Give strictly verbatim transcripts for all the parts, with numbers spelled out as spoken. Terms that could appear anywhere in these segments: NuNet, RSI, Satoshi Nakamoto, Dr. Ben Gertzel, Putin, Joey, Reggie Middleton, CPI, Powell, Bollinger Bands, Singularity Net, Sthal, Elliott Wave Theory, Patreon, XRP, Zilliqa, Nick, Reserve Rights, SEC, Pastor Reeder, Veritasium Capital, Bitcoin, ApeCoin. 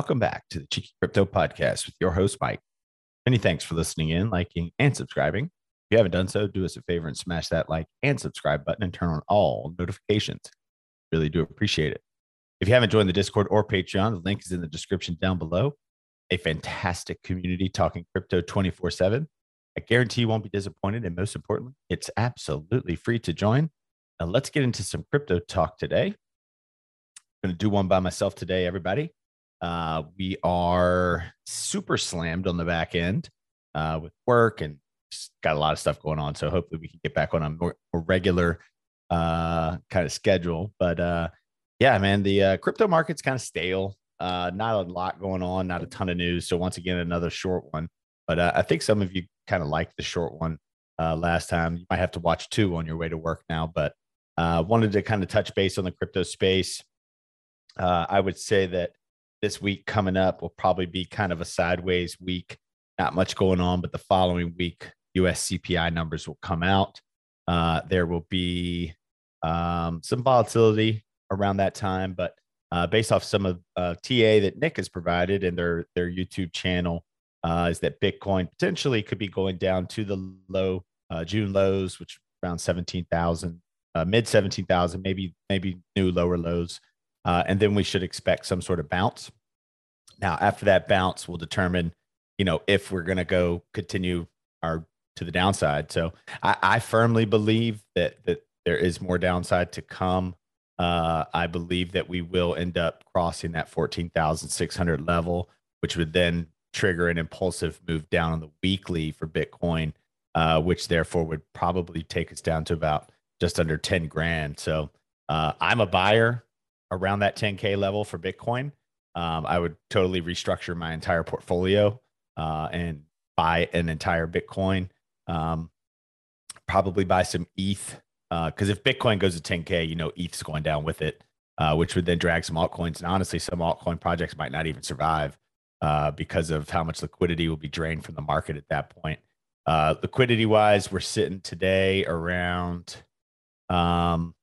welcome back to the Cheeky Crypto Podcast with your host, Mike. Many thanks for listening in, liking, and subscribing. If you haven't done so, do us a favor and smash that like and subscribe button and turn on all notifications. Really do appreciate it. If you haven't joined the Discord or Patreon, the link is in the description down below. A fantastic community talking crypto twenty-four seven. I guarantee you won't be disappointed, and most importantly, it's absolutely free to join. Now let's get into some crypto talk today. I'm going to do one by myself today, everybody. Uh, we are super slammed on the back end uh, with work and just got a lot of stuff going on. So hopefully we can get back on a more, more regular uh, kind of schedule. But uh, yeah, man, the uh, crypto market's kind of stale. Uh, not a lot going on, not a ton of news. So once again, another short one. But uh, I think some of you kind of liked the short one uh, last time. You might have to watch two on your way to work now. But uh, wanted to kind of touch base on the crypto space. Uh, I would say that this week coming up will probably be kind of a sideways week. Not much going on, but the following week, U S C P I numbers will come out. Uh, there will be um, some volatility around that time, but uh, based off some of uh, T A that Nick has provided in their, their YouTube channel uh, is that Bitcoin potentially could be going down to the low uh, June lows, which around seventeen thousand, uh, mid seventeen thousand, maybe, maybe new lower lows. Uh, and then we should expect some sort of bounce. Now, after that bounce, we'll determine, you know, if we're going to go continue our to the downside. So I, I firmly believe that that there is more downside to come. Uh, I believe that we will end up crossing that fourteen thousand six hundred level, which would then trigger an impulsive move down on the weekly for Bitcoin, uh, which therefore would probably take us down to about just under ten grand. So uh, I'm a buyer around that ten K level for Bitcoin. um, I would totally restructure my entire portfolio uh, and buy an entire Bitcoin. Um, probably buy some E T H because uh, if Bitcoin goes to ten K, you know E T H's going down with it, uh, which would then drag some altcoins. And honestly, some altcoin projects might not even survive uh, because of how much liquidity will be drained from the market at that point. Uh, liquidity-wise, we're sitting today around... Um,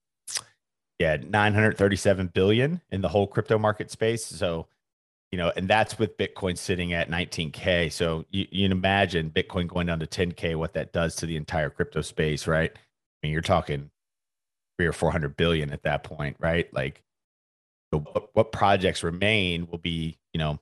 Yeah, nine hundred thirty-seven billion in the whole crypto market space. So, you know, and that's with Bitcoin sitting at nineteen K. So you, you can imagine Bitcoin going down to ten K, what that does to the entire crypto space, right? I mean, you're talking three or four hundred billion at that point, right? Like what, what projects remain will be, you know,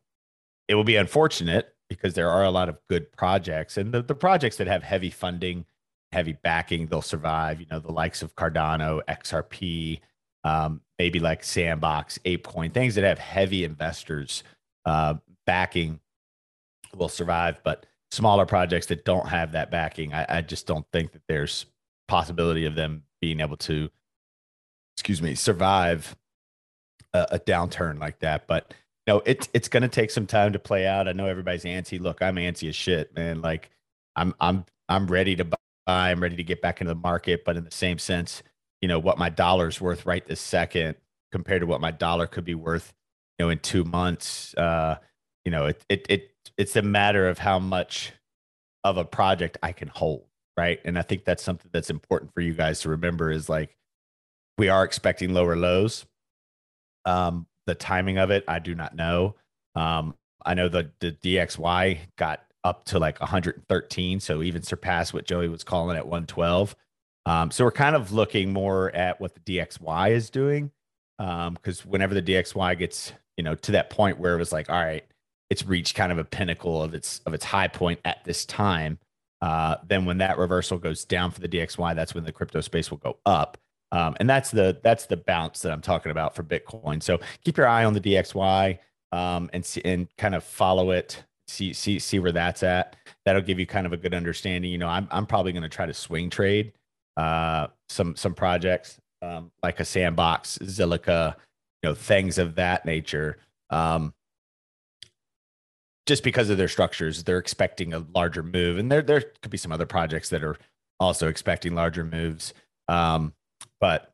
it will be unfortunate because there are a lot of good projects and the, the projects that have heavy funding, heavy backing, they'll survive, you know, the likes of Cardano, X R P, Um, maybe like Sandbox, ApeCoin, things that have heavy investors uh, backing will survive, but smaller projects that don't have that backing, I, I just don't think that there's possibility of them being able to, excuse me, survive a, a downturn like that. But no, it's it's going to take some time to play out. I know everybody's antsy. Look, I'm antsy as shit, man. Like I'm I'm I'm ready to buy. I'm ready to get back into the market, but in the same sense, you know, what my dollar's worth right this second compared to what my dollar could be worth, you know, in two months, uh, you know, it, it, it, it's a matter of how much of a project I can hold. Right. And I think that's something that's important for you guys to remember is like, we are expecting lower lows. Um, the timing of it, I do not know. Um, I know the, the D X Y got up to like one hundred thirteen. So even surpassed what Joey was calling at one twelve. Um, so we're kind of looking more at what the D X Y is doing, because um, whenever the D X Y gets, you know, to that point where it was like, all right, it's reached kind of a pinnacle of its of its high point at this time. Uh, then when that reversal goes down for the D X Y, that's when the crypto space will go up, um, and that's the that's the bounce that I'm talking about for Bitcoin. So keep your eye on the D X Y um, and see, and kind of follow it. See see see where that's at. That'll give you kind of a good understanding. You know, I'm I'm probably going to try to swing trade uh some some projects um like a Sandbox, Zilliqa, you know, things of that nature, um just because of their structures. They're expecting a larger move, and there there could be some other projects that are also expecting larger moves, um but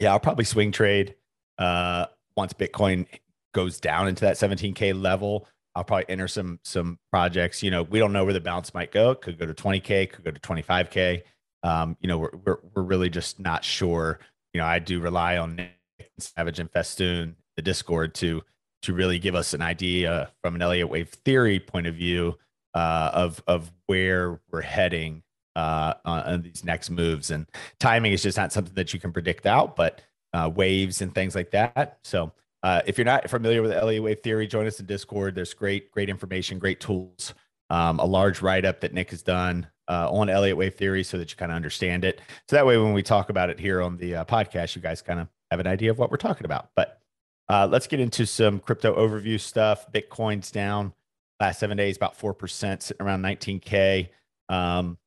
yeah, I'll probably swing trade uh once Bitcoin goes down into that seventeen K level. I'll probably enter some some projects. You know, we don't know where the bounce might go. It could go to twenty K, could go to twenty-five K. Um, you know, we're, we're, we're really just not sure. You know, I do rely on Nick, Savage, and Festoon, the Discord, to to really give us an idea from an Elliott Wave Theory point of view uh, of, of where we're heading uh, on, on these next moves. And timing is just not something that you can predict out, but uh, waves and things like that. So uh, if you're not familiar with Elliott Wave Theory, join us in Discord. There's great, great information, great tools, um, a large write-up that Nick has done uh, on Elliott Wave Theory so that you kind of understand it. So that way, when we talk about it here on the uh, podcast, you guys kind of have an idea of what we're talking about. But Uh, let's get into some crypto overview stuff. Bitcoin's down last seven days, about four percent, sitting around nineteen K. Um,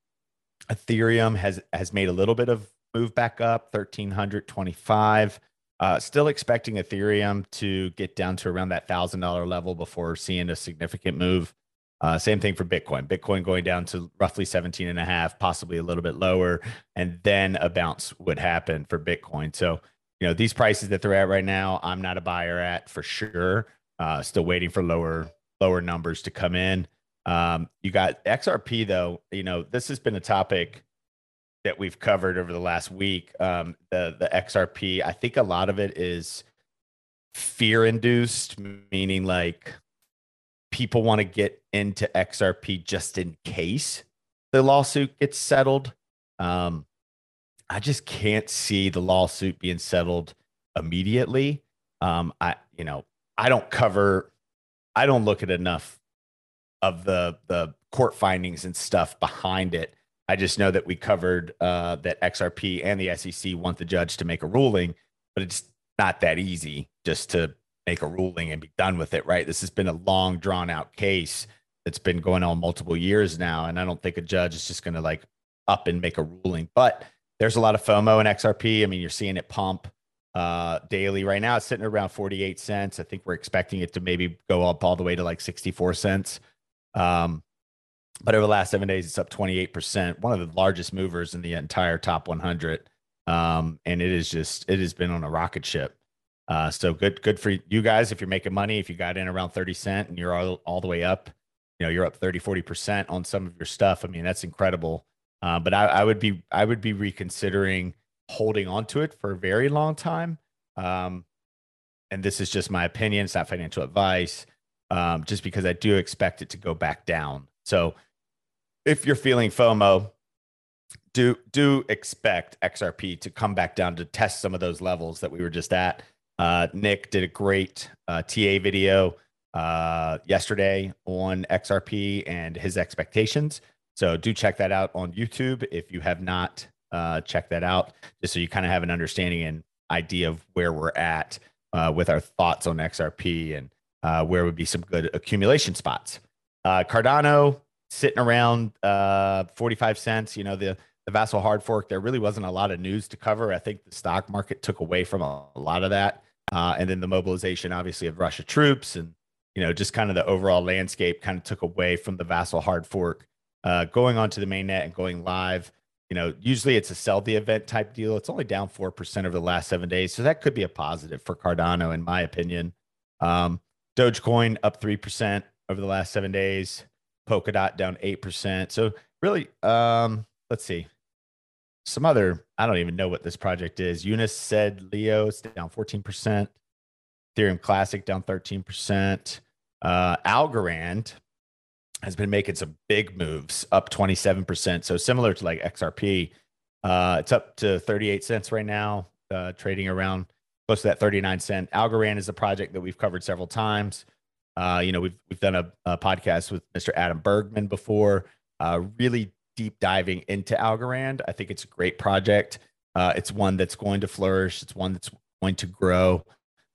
Ethereum has, has made a little bit of move back up, one thousand three hundred twenty-five. Uh, still expecting Ethereum to get down to around that one thousand dollar level before seeing a significant move. Uh, same thing for Bitcoin. Bitcoin going down to roughly seventeen and a half, possibly a little bit lower, and then a bounce would happen for Bitcoin. So you know, these prices that they're at right now, I'm not a buyer at for sure. Uh, still waiting for lower lower numbers to come in. Um, you got X R P, though. You know, this has been a topic that we've covered over the last week. Um, the, the X R P, I think a lot of it is fear-induced, meaning like people want to get into X R P just in case the lawsuit gets settled. Um, I just can't see the lawsuit being settled immediately. Um, I, you know, I don't cover, I don't look at enough of the the court findings and stuff behind it. I just know that we covered uh, that X R P and the S E C want the judge to make a ruling, but it's not that easy just to make a ruling and be done with it, right? This has been a long, drawn out case that's been going on multiple years now, and I don't think a judge is just going to like up and make a ruling, but there's a lot of FOMO in X R P. I mean, you're seeing it pump uh, daily right now. It's sitting around forty-eight cents. I think we're expecting it to maybe go up all the way to like sixty-four cents. Um, but over the last seven days, it's up twenty-eight percent. One of the largest movers in the entire top one hundred. Um, and it is just, it has been on a rocket ship. Uh, so good, good for you guys. If you're making money, if you got in around thirty cent and you're all, all the way up, you know, you're up thirty, forty percent on some of your stuff. I mean, that's incredible. Uh, but I, I would be I would be reconsidering holding on to it for a very long time. Um, and this is just my opinion. It's not financial advice, um, just because I do expect it to go back down. So if you're feeling FOMO, do do expect X R P to come back down to test some of those levels that we were just at. Uh, Nick did a great uh, T A video uh, yesterday on X R P and his expectations. So do check that out on YouTube if you have not uh, checked that out, just so you kind of have an understanding and idea of where we're at uh, with our thoughts on X R P and uh, where would be some good accumulation spots. Uh, Cardano sitting around uh, forty-five cents. You know, the, the Vassal hard fork, there really wasn't a lot of news to cover. I think the stock market took away from a, a lot of that. Uh, and then the mobilization, obviously, of Russia troops and, you know, just kind of the overall landscape kind of took away from the Vassal hard fork. Uh, going on to the mainnet and going live, you know, usually it's a sell the event type deal. It's only down four percent over the last seven days. So that could be a positive for Cardano, in my opinion. Um, Dogecoin up three percent over the last seven days. Polkadot down eight percent. So really, um, let's see. Some other, I don't even know what this project is. Eunice said Leo, it's down fourteen percent. Ethereum Classic down thirteen percent. Uh, Algorand has been making some big moves, up twenty-seven percent. So similar to like X R P, uh, it's up to thirty-eight cents right now, uh, trading around close to that thirty-nine cent. Algorand is a project that we've covered several times. Uh, you know, we've we've done a, a podcast with Mister Adam Bergman before, uh, really deep diving into Algorand. I think it's a great project. Uh, it's one that's going to flourish. It's one that's going to grow.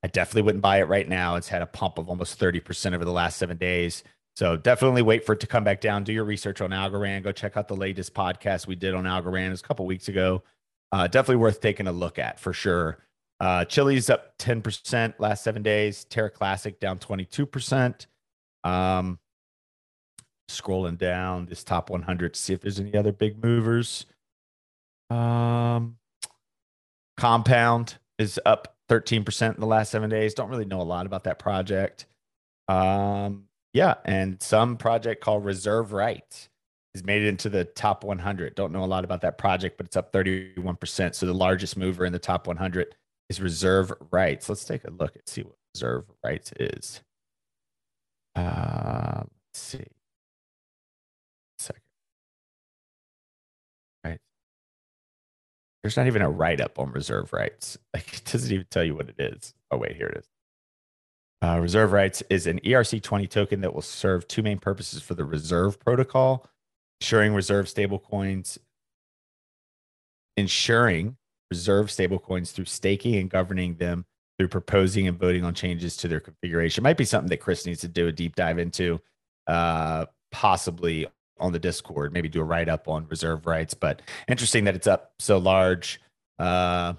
I definitely wouldn't buy it right now. It's had a pump of almost thirty percent over the last seven days. So definitely wait for it to come back down. Do your research on Algorand. Go check out the latest podcast we did on Algorand. It was a couple of weeks ago. Uh, definitely worth taking a look at for sure. Uh, Chili's up ten percent last seven days. Terra Classic down twenty-two percent. Um, scrolling down this top one hundred to see if there's any other big movers. Um, Compound is up thirteen percent in the last seven days. Don't really know a lot about that project. Um, Yeah, and some project called Reserve Rights has made it into the top one hundred. Don't know a lot about that project, but it's up thirty-one percent. So the largest mover in the top one hundred is Reserve Rights. Let's take a look and see what Reserve Rights is. Uh, let's see. Second. Right. There's not even a write-up on Reserve Rights. Like, it doesn't even tell you what it is. Oh, wait, here it is. Uh, Reserve Rights is an E R C twenty token that will serve two main purposes for the Reserve protocol, ensuring reserve stablecoins, ensuring reserve stablecoins through staking and governing them through proposing and voting on changes to their configuration. It might be something that Chris needs to do a deep dive into, uh, possibly on the Discord, maybe do a write-up on Reserve Rights. But interesting that it's up so large, uh,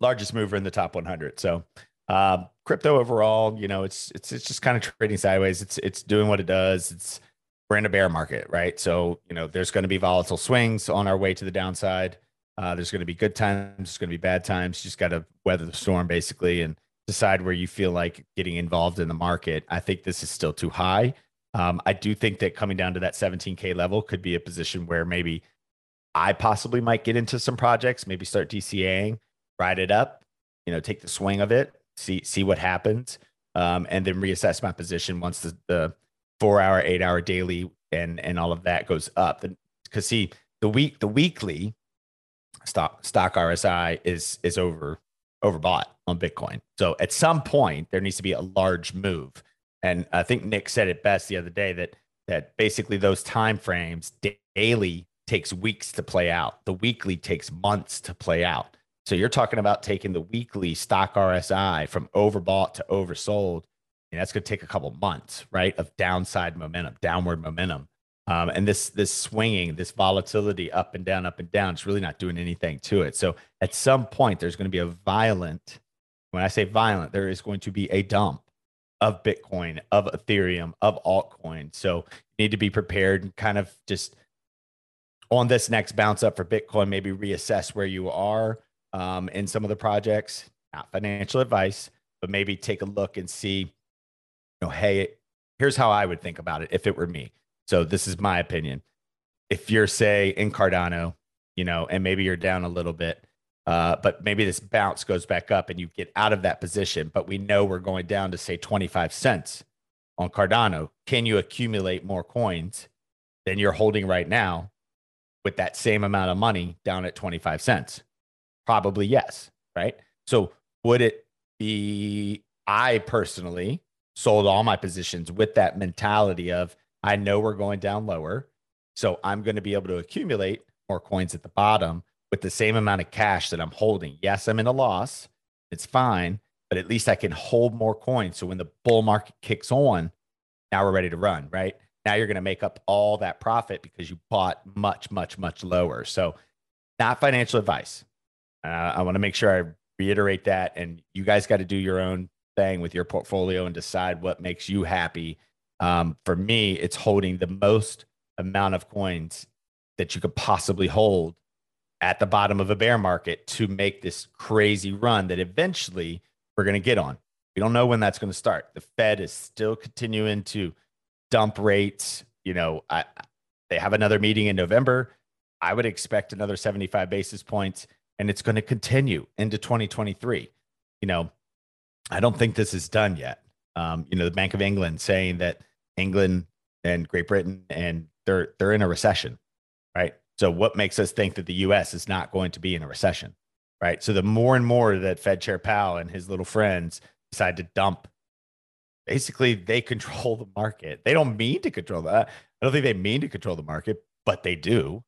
largest mover in the top one hundred. So uh, crypto overall, you know, it's it's it's just kind of trading sideways. It's it's doing what it does. It's we're in a bear market, right? So, you know, there's going to be volatile swings on our way to the downside. Uh, there's going to be good times. There's going to be bad times. You just got to weather the storm, basically, and decide where you feel like getting involved in the market. I think this is still too high. Um, I do think that coming down to that seventeen K level could be a position where maybe I possibly might get into some projects, maybe start DCAing, ride it up, you know, take the swing of it, see see what happens, um, and then reassess my position once the, the four-hour, eight-hour daily and and all of that goes up. Because see, the week, the weekly. Stock, stock R S I is is over overbought on Bitcoin. So at some point there needs to be a large move, and I think Nick said it best the other day that that basically those time frames, daily takes weeks to play out, the weekly takes months to play out. So you're talking about taking the weekly stock R S I from overbought to oversold, and that's going to take a couple months, right, of downside momentum, downward momentum. Um, and this this swinging, this volatility up and down, up and down, it's really not doing anything to it. So at some point, there's going to be a violent, when I say violent, there is going to be a dump of Bitcoin, of Ethereum, of altcoin. So you need to be prepared and kind of just on this next bounce up for Bitcoin, maybe reassess where you are um, in some of the projects, not financial advice, but maybe take a look and see, you know, hey, here's how I would think about it if it were me. So this is my opinion. If you're, say, in Cardano, you know, and maybe you're down a little bit, uh, but maybe this bounce goes back up and you get out of that position, but we know we're going down to, say, twenty-five cents on Cardano. Can you accumulate more coins than you're holding right now with that same amount of money down at twenty-five cents? Probably yes, right? So would it be, I personally sold all my positions with that mentality of, I know we're going down lower, so I'm going to be able to accumulate more coins at the bottom with the same amount of cash that I'm holding. Yes, I'm in a loss. It's fine, but at least I can hold more coins. So when the bull market kicks on, now we're ready to run, right? Now you're going to make up all that profit because you bought much, much, much lower. So not financial advice. Uh, I want to make sure I reiterate that. And you guys got to do your own thing with your portfolio and decide what makes you happy. Um, for me, it's holding the most amount of coins that you could possibly hold at the bottom of a bear market to make this crazy run that eventually we're going to get on. We don't know when that's going to start. The Fed is still continuing to dump rates. You know, I, they have another meeting in November. I would expect another seventy-five basis points, and it's going to continue into twenty twenty-three. You know, I don't think this is done yet. Um, you know, the Bank of England saying that England and Great Britain, and they're they're in a recession, right? So what makes us think that the U S is not going to be in a recession, right? So the more and more that Fed Chair Powell and his little friends decide to dump, basically they control the market. They don't mean to control that. I don't think they mean to control the market, but they do.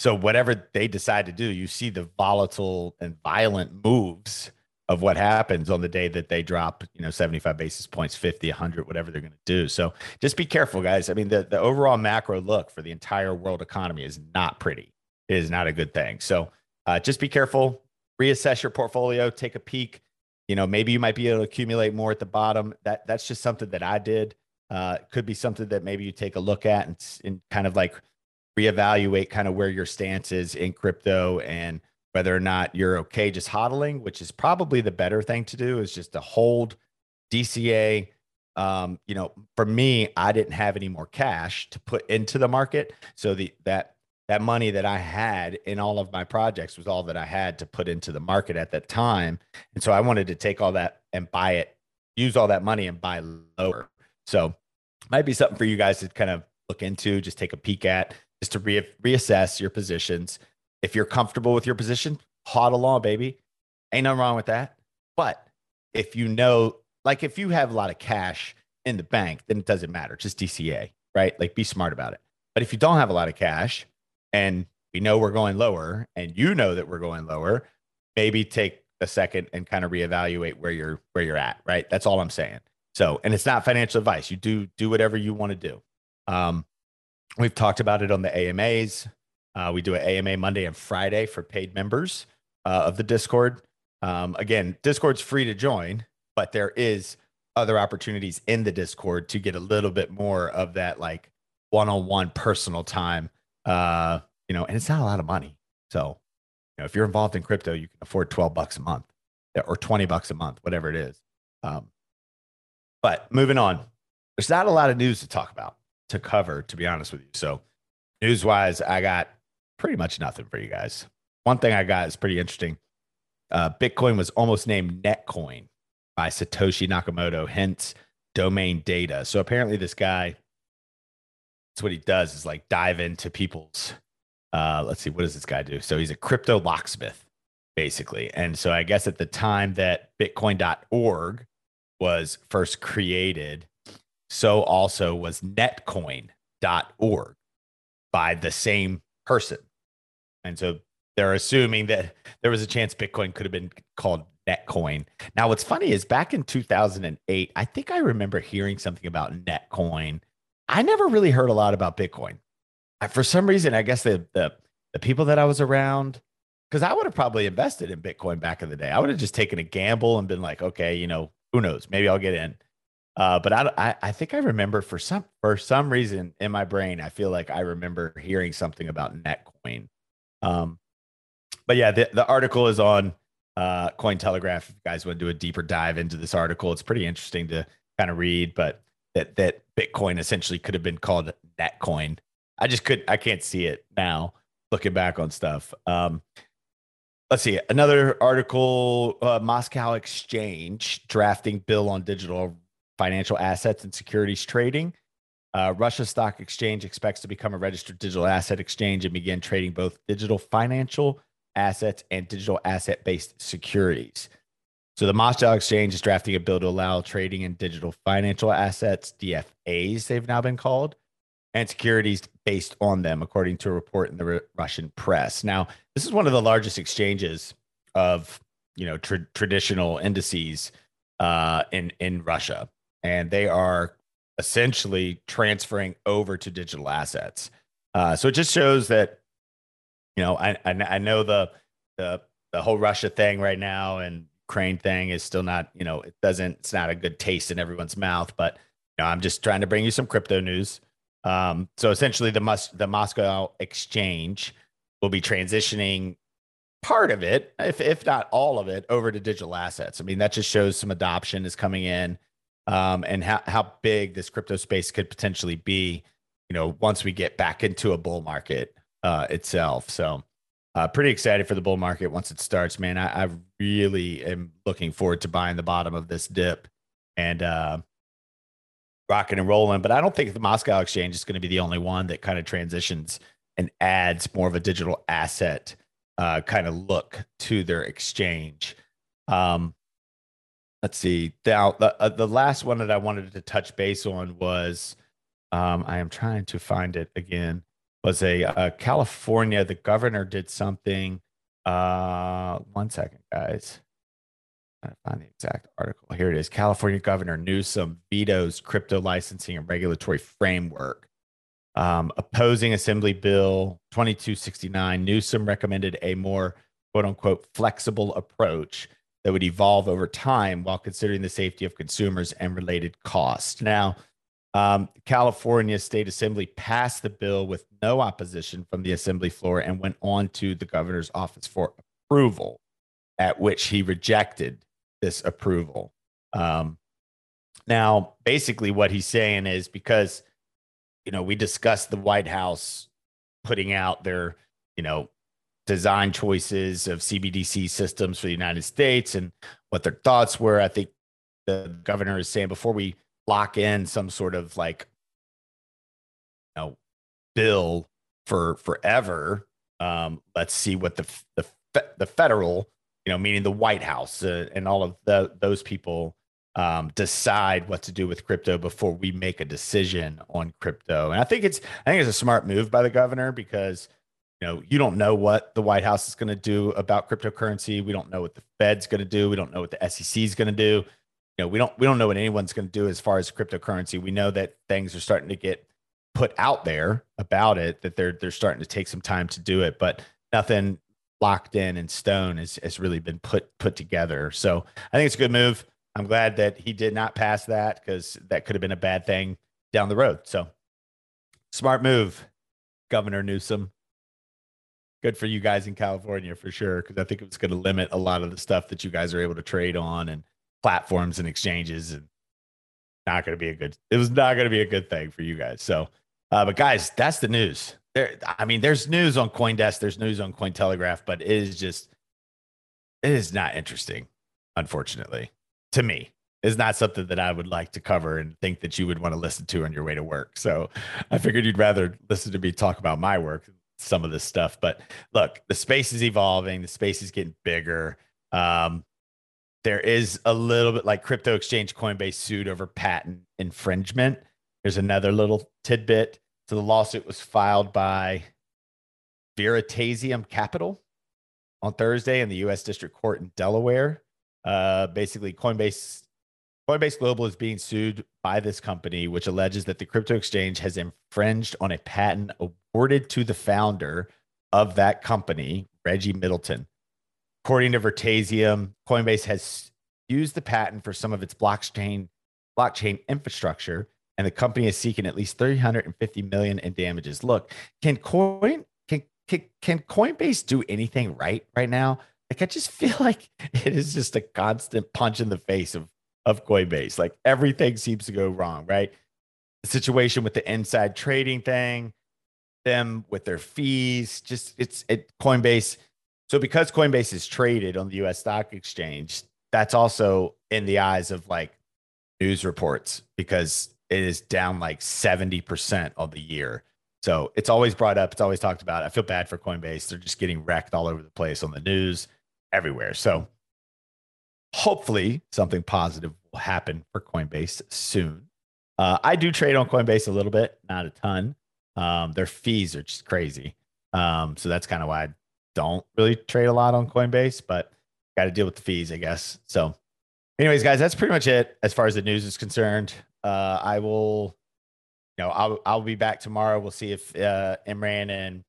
So whatever they decide to do, you see the volatile and violent moves of what happens on the day that they drop, you know, seventy-five basis points, fifty, one hundred, whatever they're going to do. So just be careful, guys. I mean, the, the overall macro look for the entire world economy is not pretty. It is not a good thing. So uh, just be careful, reassess your portfolio, take a peek. You know, maybe you might be able to accumulate more at the bottom. That That's just something that I did. Uh, it could be something that maybe you take a look at and, and kind of like reevaluate kind of where your stance is in crypto and whether or not you're okay just hodling, which is probably the better thing to do, is just to hold D C A. Um, you know, for me, I didn't have any more cash to put into the market. So the that that money that I had in all of my projects was all that I had to put into the market at that time. And so I wanted to take all that and buy it use all that money and buy lower. So might be something for you guys to kind of look into, just take a peek at, just to re reassess your positions. If you're comfortable with your position, hodl along, baby. Ain't nothing wrong with that. But if you know, like if you have a lot of cash in the bank, then it doesn't matter. Just D C A, right? Like be smart about it. But if you don't have a lot of cash and we know we're going lower and you know that we're going lower, maybe take a second and kind of reevaluate where you're, where you're at, right? That's all I'm saying. So, and it's not financial advice. You do do whatever you want to do. Um, we've talked about it on the A M As. Uh, we do an A M A Monday and Friday for paid members uh, of the Discord. Um, again, Discord's free to join, but there is other opportunities in the Discord to get a little bit more of that like one-on-one personal time, uh, you know, and it's not a lot of money. So, you know, if you're involved in crypto, you can afford twelve bucks a month or twenty bucks a month, whatever it is. Um, but moving on, there's not a lot of news to talk about, to cover, to be honest with you. So news-wise, I got pretty much nothing for you guys. One thing I got is pretty interesting. Uh, Bitcoin was almost named Netcoin by Satoshi Nakamoto, hence domain data. So apparently this guy, that's what he does, is like dive into people's, uh, let's see, what does this guy do? So he's a crypto locksmith, basically. And so I guess at the time that Bitcoin dot org was first created, so also was Netcoin dot org by the same person. And so they're assuming that there was a chance Bitcoin could have been called Netcoin. Now, what's funny is back in two thousand eight, I think I remember hearing something about Netcoin. I never really heard a lot about Bitcoin. I, for some reason, I guess the, the, the people that I was around, because I would have probably invested in Bitcoin back in the day. I would have just taken a gamble and been like, okay, you know, who knows? Maybe I'll get in. Uh, but I, I, I think I remember for some, for some reason in my brain, I feel like I remember hearing something about Netcoin. Um, but yeah, the, the article is on uh, Cointelegraph. If you guys want to do a deeper dive into this article, it's pretty interesting to kind of read, but that, that Bitcoin essentially could have been called Netcoin. I just couldn't, I can't see it now looking back on stuff. Um, Let's see, another article, uh, Moscow Exchange drafting bill on digital financial assets and securities trading. Uh, Russia Stock Exchange expects to become a registered digital asset exchange and begin trading both digital financial assets and digital asset-based securities. So the Moscow Exchange is drafting a bill to allow trading in digital financial assets, D F As they've now been called, and securities based on them, according to a report in the Russian press. Now, this is one of the largest exchanges of, you know, tra traditional indices uh, in, in Russia, and they are essentially transferring over to digital assets. Uh, so it just shows that, you know, I, I, I know the, the, the whole Russia thing right now and Ukraine thing is still not, you know, it doesn't, it's not a good taste in everyone's mouth, but you know, I'm just trying to bring you some crypto news. Um, so essentially the Mus the Moscow Exchange will be transitioning part of it, if, if not all of it, over to digital assets. I mean, that just shows some adoption is coming in, um, and how, how big this crypto space could potentially be, you know, once we get back into a bull market, uh, itself. So, uh, pretty excited for the bull market once it starts, man. I, I really am looking forward to buying the bottom of this dip and, uh, rocking and rolling, but I don't think the Moscow Exchange is going to be the only one that kind of transitions and adds more of a digital asset uh, kind of look to their exchange. Um, let's see. Now, the, uh, the last one that I wanted to touch base on was, um, I am trying to find it again, was a uh, California, the governor did something. Uh, one second, guys. Trying to find the exact article. Here it is. California Governor Newsom vetoes crypto licensing and regulatory framework. Um, opposing Assembly Bill twenty-two sixty-nine, Newsom recommended a more quote-unquote flexible approach that would evolve over time while considering the safety of consumers and related costs. Now, um, California State Assembly passed the bill with no opposition from the Assembly floor and went on to the governor's office for approval, at which he rejected this approval. Um, now, basically what he's saying is because, you know, we discussed the White House putting out their, you know, design choices of C B D C systems for the United States and what their thoughts were. I think the governor is saying before we lock in some sort of like, you know, bill for forever, um, let's see what the the the federal, you know, meaning the White House uh, and all of the, those people um, decide what to do with crypto before we make a decision on crypto. And I think it's I think it's a smart move by the governor because, you know, you don't know what the White House is going to do about cryptocurrency. We don't know what the Fed's going to do. We don't know what the S E C is going to do. You know, we don't we don't know what anyone's going to do as far as cryptocurrency. We know that things are starting to get put out there about it, that they're they're starting to take some time to do it, but nothing locked in in stone has, has really been put put together. So I think it's a good move. I'm glad that he did not pass that because that could have been a bad thing down the road. So smart move, Governor Newsom. Good for you guys in California for sure, because I think it's going to limit a lot of the stuff that you guys are able to trade on and platforms and exchanges, and not going to be a good. It was not going to be a good thing for you guys. So. Uh, but guys, that's the news. There, I mean, there's news on CoinDesk, there's news on Cointelegraph, but it is just, it is not interesting, unfortunately, to me. It's not something that I would like to cover and think that you would want to listen to on your way to work. So I figured you'd rather listen to me talk about my work, some of this stuff. But look, the space is evolving, the space is getting bigger. Um, there is a little bit like crypto exchange Coinbase sued over patent infringement. There's another little tidbit. So the lawsuit was filed by Veritasium Capital on Thursday in the U S District Court in Delaware. Uh, basically, Coinbase, Coinbase Global is being sued by this company, which alleges that the crypto exchange has infringed on a patent awarded to the founder of that company, Reggie Middleton. According to Veritasium, Coinbase has used the patent for some of its blockchain blockchain infrastructure, and the company is seeking at least three hundred fifty million dollars in damages. Look, can Coin can, can can Coinbase do anything right right now? Like, I just feel like it is just a constant punch in the face of of Coinbase. Like, everything seems to go wrong, right? The situation with the inside trading thing, them with their fees, just it's it Coinbase. So because Coinbase is traded on the U S stock exchange, that's also in the eyes of like news reports because it is down like seventy percent of the year. So it's always brought up. It's always talked about. I feel bad for Coinbase. They're just getting wrecked all over the place on the news, everywhere. So hopefully something positive will happen for Coinbase soon. Uh, I do trade on Coinbase a little bit, not a ton. Um, their fees are just crazy. Um, so that's kind of why I don't really trade a lot on Coinbase, but got to deal with the fees, I guess. So anyways, guys, that's pretty much it as far as the news is concerned. Uh, I will, you know, I'll, I'll be back tomorrow. We'll see if uh, Imran and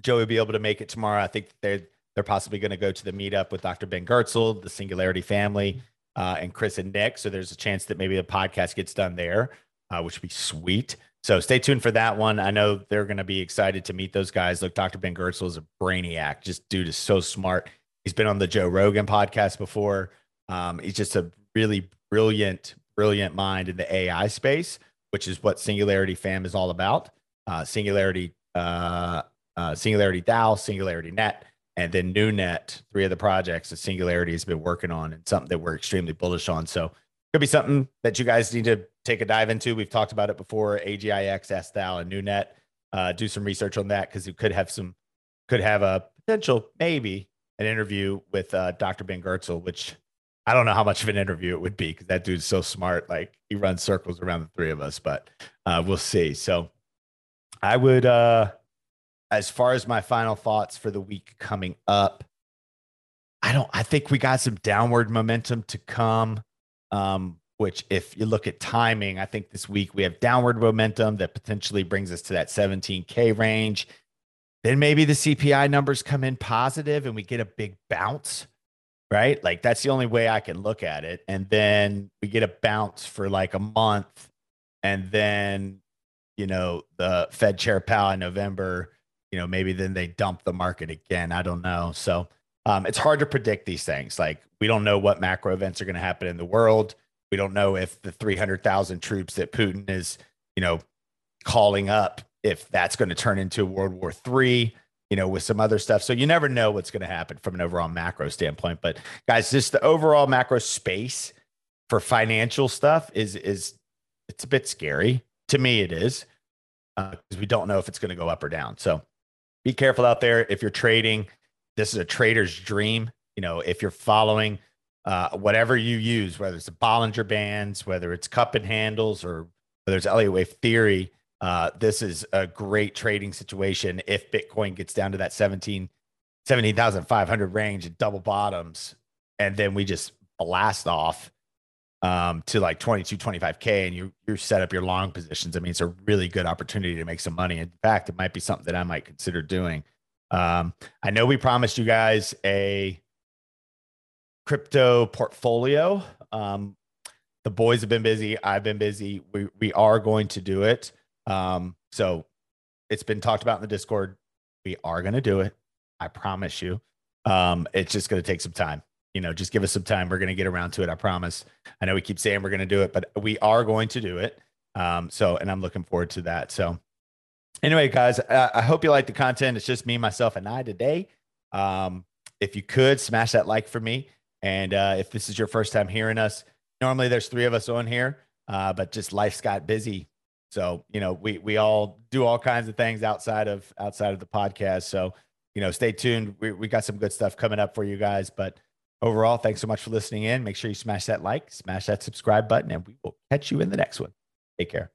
Joey will be able to make it tomorrow. I think they're, they're possibly going to go to the meetup with Doctor Ben Gertzel, the Singularity family, uh, and Chris and Nick. So there's a chance that maybe the podcast gets done there, uh, which would be sweet. So stay tuned for that one. I know they're going to be excited to meet those guys. Look, Doctor Ben Gertzel is a brainiac. Just dude is so smart. He's been on the Joe Rogan podcast before. Um, he's just a really brilliant Brilliant mind in the A I space, which is what Singularity Fam is all about. Uh, Singularity, uh, uh, Singularity DAO, Singularity Net, and then NuNet, three of the projects that Singularity has been working on and something that we're extremely bullish on. So could be something that you guys need to take a dive into. We've talked about it before, A G I X, Sthal, and NuNet. Uh, do some research on that because it could have some, could have a potential, maybe, an interview with uh, Doctor Ben Gertzel, which I don't know how much of an interview it would be because that dude's so smart. Like, he runs circles around the three of us, but uh, we'll see. So I would, uh, as far as my final thoughts for the week coming up, I don't, I think we got some downward momentum to come, um, which if you look at timing, I think this week we have downward momentum that potentially brings us to that seventeen K range. Then maybe the C P I numbers come in positive and we get a big bounce. Right? Like, that's the only way I can look at it. And then we get a bounce for like a month. And then, you know, the Fed Chair Powell in November, you know, maybe then they dump the market again. I don't know. So um, it's hard to predict these things. Like, we don't know what macro events are going to happen in the world. We don't know if the three hundred thousand troops that Putin is, you know, calling up, if that's going to turn into World War Three. You know, with some other stuff. So you never know what's going to happen from an overall macro standpoint. But guys, just the overall macro space for financial stuff is, is it's a bit scary. To me, it is, uh, because we don't know if it's going to go up or down. So be careful out there. If you're trading, this is a trader's dream. You know, if you're following uh, whatever you use, whether it's the Bollinger Bands, whether it's cup and handles, or whether it's Elliott Wave Theory, uh, this is a great trading situation. If Bitcoin gets down to that seventeen, seventeen thousand five hundred range and double bottoms, and then we just blast off um, to like twenty-two, twenty-five K, and you, you set up your long positions. I mean, it's a really good opportunity to make some money. In fact, it might be something that I might consider doing. Um, I know we promised you guys a crypto portfolio. Um, the boys have been busy. I've been busy. We, we are going to do it. Um, so it's been talked about in the Discord. We are going to do it. I promise you. Um, it's just going to take some time. You know, just give us some time. We're going to get around to it. I promise. I know we keep saying we're going to do it, but we are going to do it. Um, so, and I'm looking forward to that. So anyway, guys, uh, I hope you like the content. It's just me, myself, and I today. Um, if you could smash that like for me. And uh, if this is your first time hearing us, normally there's three of us on here, uh, but just life's got busy. So, you know, we, we all do all kinds of things outside of, outside of the podcast. So, you know, stay tuned. We, we got some good stuff coming up for you guys, but overall, thanks so much for listening in. Make sure you smash that like, smash that subscribe button, and we will catch you in the next one. Take care.